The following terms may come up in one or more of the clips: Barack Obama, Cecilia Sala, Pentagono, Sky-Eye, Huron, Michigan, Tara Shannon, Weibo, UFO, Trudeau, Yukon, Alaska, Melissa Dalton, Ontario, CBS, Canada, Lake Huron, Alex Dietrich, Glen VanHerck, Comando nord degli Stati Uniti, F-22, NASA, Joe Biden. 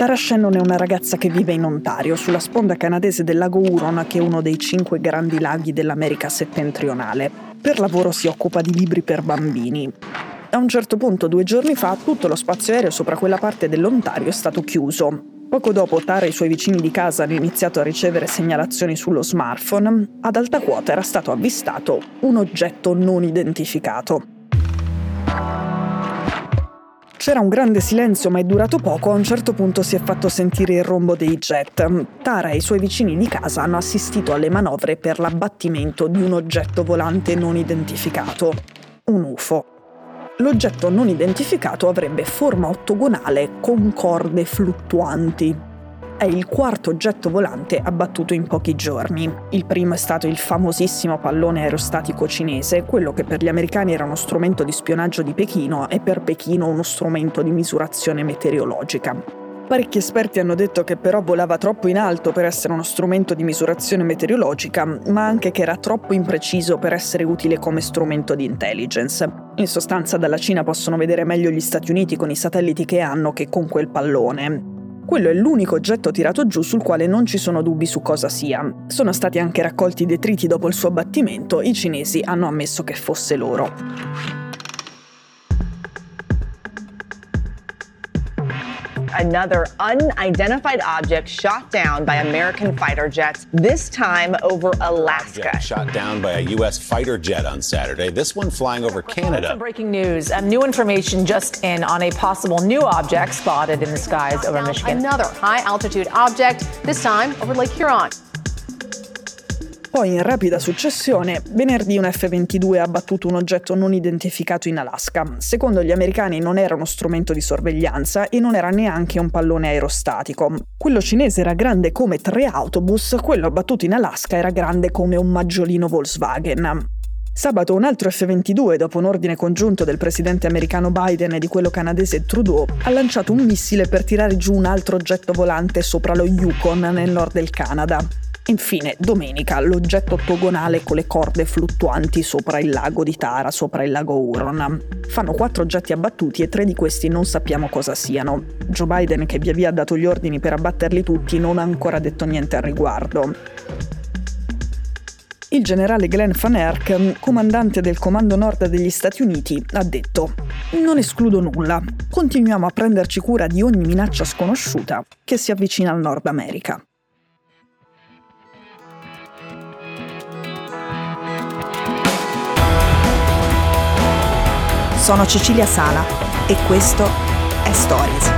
Tara Shannon è una ragazza che vive in Ontario, sulla sponda canadese del lago Huron, che è uno dei 5 grandi laghi dell'America settentrionale. Per lavoro si occupa di libri per bambini. A un certo punto, 2 giorni fa, tutto lo spazio aereo sopra quella parte dell'Ontario è stato chiuso. Poco dopo Tara e i suoi vicini di casa hanno iniziato a ricevere segnalazioni sullo smartphone. Ad alta quota era stato avvistato un oggetto non identificato. C'era un grande silenzio, ma è durato poco. A un certo punto si è fatto sentire il rombo dei jet. Tara e i suoi vicini di casa hanno assistito alle manovre per l'abbattimento di un oggetto volante non identificato, un UFO. L'oggetto non identificato avrebbe forma ottagonale con corde fluttuanti. È il quarto oggetto volante abbattuto in pochi giorni. Il primo è stato il famosissimo pallone aerostatico cinese, quello che per gli americani era uno strumento di spionaggio di Pechino e per Pechino uno strumento di misurazione meteorologica. Parecchi esperti hanno detto che però volava troppo in alto per essere uno strumento di misurazione meteorologica, ma anche che era troppo impreciso per essere utile come strumento di intelligence. In sostanza dalla Cina possono vedere meglio gli Stati Uniti con i satelliti che hanno che con quel pallone. Quello è l'unico oggetto tirato giù sul quale non ci sono dubbi su cosa sia. Sono stati anche raccolti detriti dopo il suo abbattimento, i cinesi hanno ammesso che fosse loro. Another unidentified object shot down by American fighter jets, this time over Alaska. Shot down by a U.S. fighter jet on Saturday, this one flying over Canada. Some breaking news, new information just in on a possible new object spotted in the skies over Michigan. Another high-altitude object, this time over Lake Huron. Poi in rapida successione, venerdì un F-22 ha abbattuto un oggetto non identificato in Alaska. Secondo gli americani non era uno strumento di sorveglianza e non era neanche un pallone aerostatico. Quello cinese era grande come 3 autobus, quello abbattuto in Alaska era grande come un maggiolino Volkswagen. Sabato un altro F-22, dopo un ordine congiunto del presidente americano Biden e di quello canadese Trudeau, ha lanciato un missile per tirare giù un altro oggetto volante sopra lo Yukon, nel nord del Canada. Infine, domenica, l'oggetto ottagonale con le corde fluttuanti sopra il lago di Tara, sopra il lago Huron. Fanno 4 oggetti abbattuti e 3 di questi non sappiamo cosa siano. Joe Biden, che via via ha dato gli ordini per abbatterli tutti, non ha ancora detto niente al riguardo. Il generale Glen VanHerck, comandante del Comando Nord degli Stati Uniti, ha detto: «Non escludo nulla. Continuiamo a prenderci cura di ogni minaccia sconosciuta che si avvicina al Nord America». Sono Cecilia Sala e questo è Stories.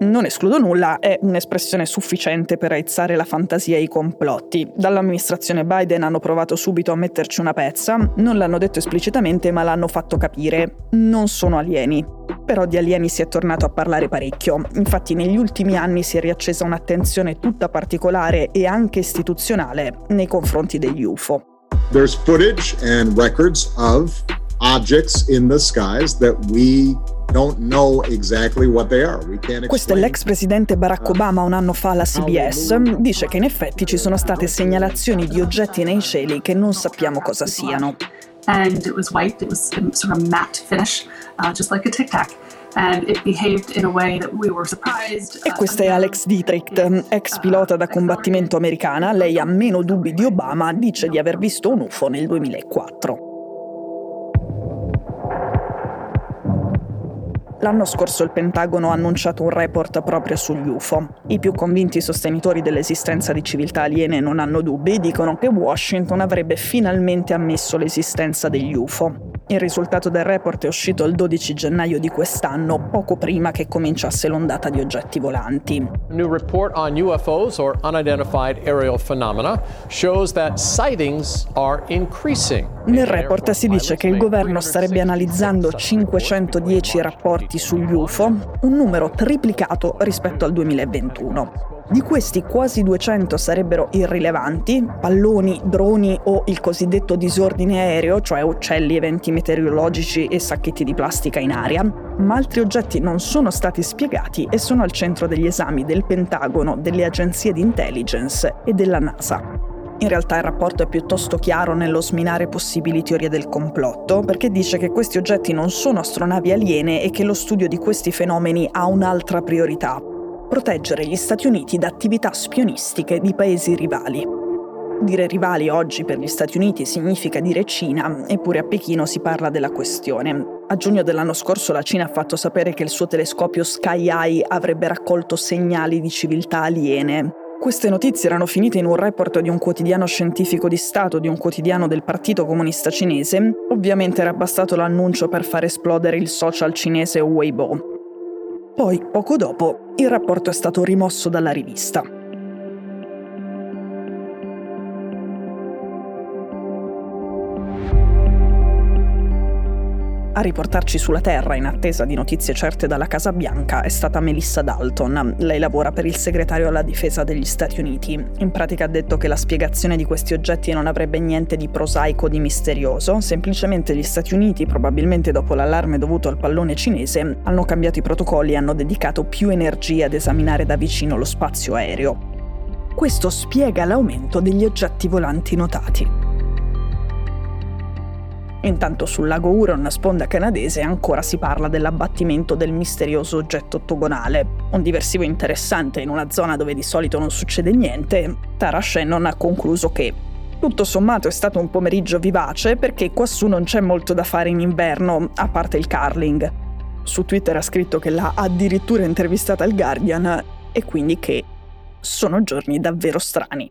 Non escludo nulla è un'espressione sufficiente per aizzare la fantasia e i complotti. Dall'amministrazione Biden hanno provato subito a metterci una pezza, non l'hanno detto esplicitamente ma l'hanno fatto capire. Non sono alieni. Però di alieni si è tornato a parlare parecchio. Infatti negli ultimi anni si è riaccesa un'attenzione tutta particolare e anche istituzionale nei confronti degli UFO. There's footage and records of objects in the skies that we don't know exactly what they are. Questo è l'ex presidente Barack Obama un anno fa alla CBS. Dice che in effetti ci sono state segnalazioni di oggetti nei cieli che non sappiamo cosa siano. And it was white, it was sort of matte finish, just like a Tic Tac. And it behaved in a way that we were surprised. E questa è Alex Dietrich, ex pilota da combattimento americana. Lei ha meno dubbi di Obama, dice di aver visto un UFO nel 2004. L'anno scorso il Pentagono ha annunciato un report proprio sugli UFO. I più convinti sostenitori dell'esistenza di civiltà aliene non hanno dubbi e dicono che Washington avrebbe finalmente ammesso l'esistenza degli UFO. Il risultato del report è uscito il 12 gennaio di quest'anno, poco prima che cominciasse l'ondata di oggetti volanti. A new report on UFOs or unidentified aerial phenomena shows that sightings are increasing. Nel report si dice che il governo starebbe analizzando 510 rapporti sugli UFO, un numero triplicato rispetto al 2021. Di questi quasi 200 sarebbero irrilevanti, palloni, droni o il cosiddetto disordine aereo, cioè uccelli, eventi meteorologici e sacchetti di plastica in aria, ma altri oggetti non sono stati spiegati e sono al centro degli esami del Pentagono, delle agenzie di intelligence e della NASA. In realtà il rapporto è piuttosto chiaro nello sminare possibili teorie del complotto, perché dice che questi oggetti non sono astronavi aliene e che lo studio di questi fenomeni ha un'altra priorità: proteggere gli Stati Uniti da attività spionistiche di paesi rivali. Dire rivali oggi per gli Stati Uniti significa dire Cina, eppure a Pechino si parla della questione. A giugno dell'anno scorso la Cina ha fatto sapere che il suo telescopio Sky-Eye avrebbe raccolto segnali di civiltà aliene. Queste notizie erano finite in un report di un quotidiano scientifico di Stato, di un quotidiano del Partito Comunista Cinese. Ovviamente era bastato l'annuncio per far esplodere il social cinese Weibo. Poi, poco dopo, il rapporto è stato rimosso dalla rivista. A riportarci sulla Terra in attesa di notizie certe dalla Casa Bianca è stata Melissa Dalton. Lei lavora per il segretario alla difesa degli Stati Uniti. In pratica ha detto che la spiegazione di questi oggetti non avrebbe niente di prosaico o di misterioso, semplicemente gli Stati Uniti, probabilmente dopo l'allarme dovuto al pallone cinese, hanno cambiato i protocolli e hanno dedicato più energie ad esaminare da vicino lo spazio aereo. Questo spiega l'aumento degli oggetti volanti notati. Intanto sul lago Huron, sponda canadese, ancora si parla dell'abbattimento del misterioso oggetto ottagonale. Un diversivo interessante in una zona dove di solito non succede niente, Tara Shannon ha concluso che tutto sommato è stato un pomeriggio vivace perché quassù non c'è molto da fare in inverno, a parte il curling. Su Twitter ha scritto che l'ha addirittura intervistata al Guardian e quindi che sono giorni davvero strani.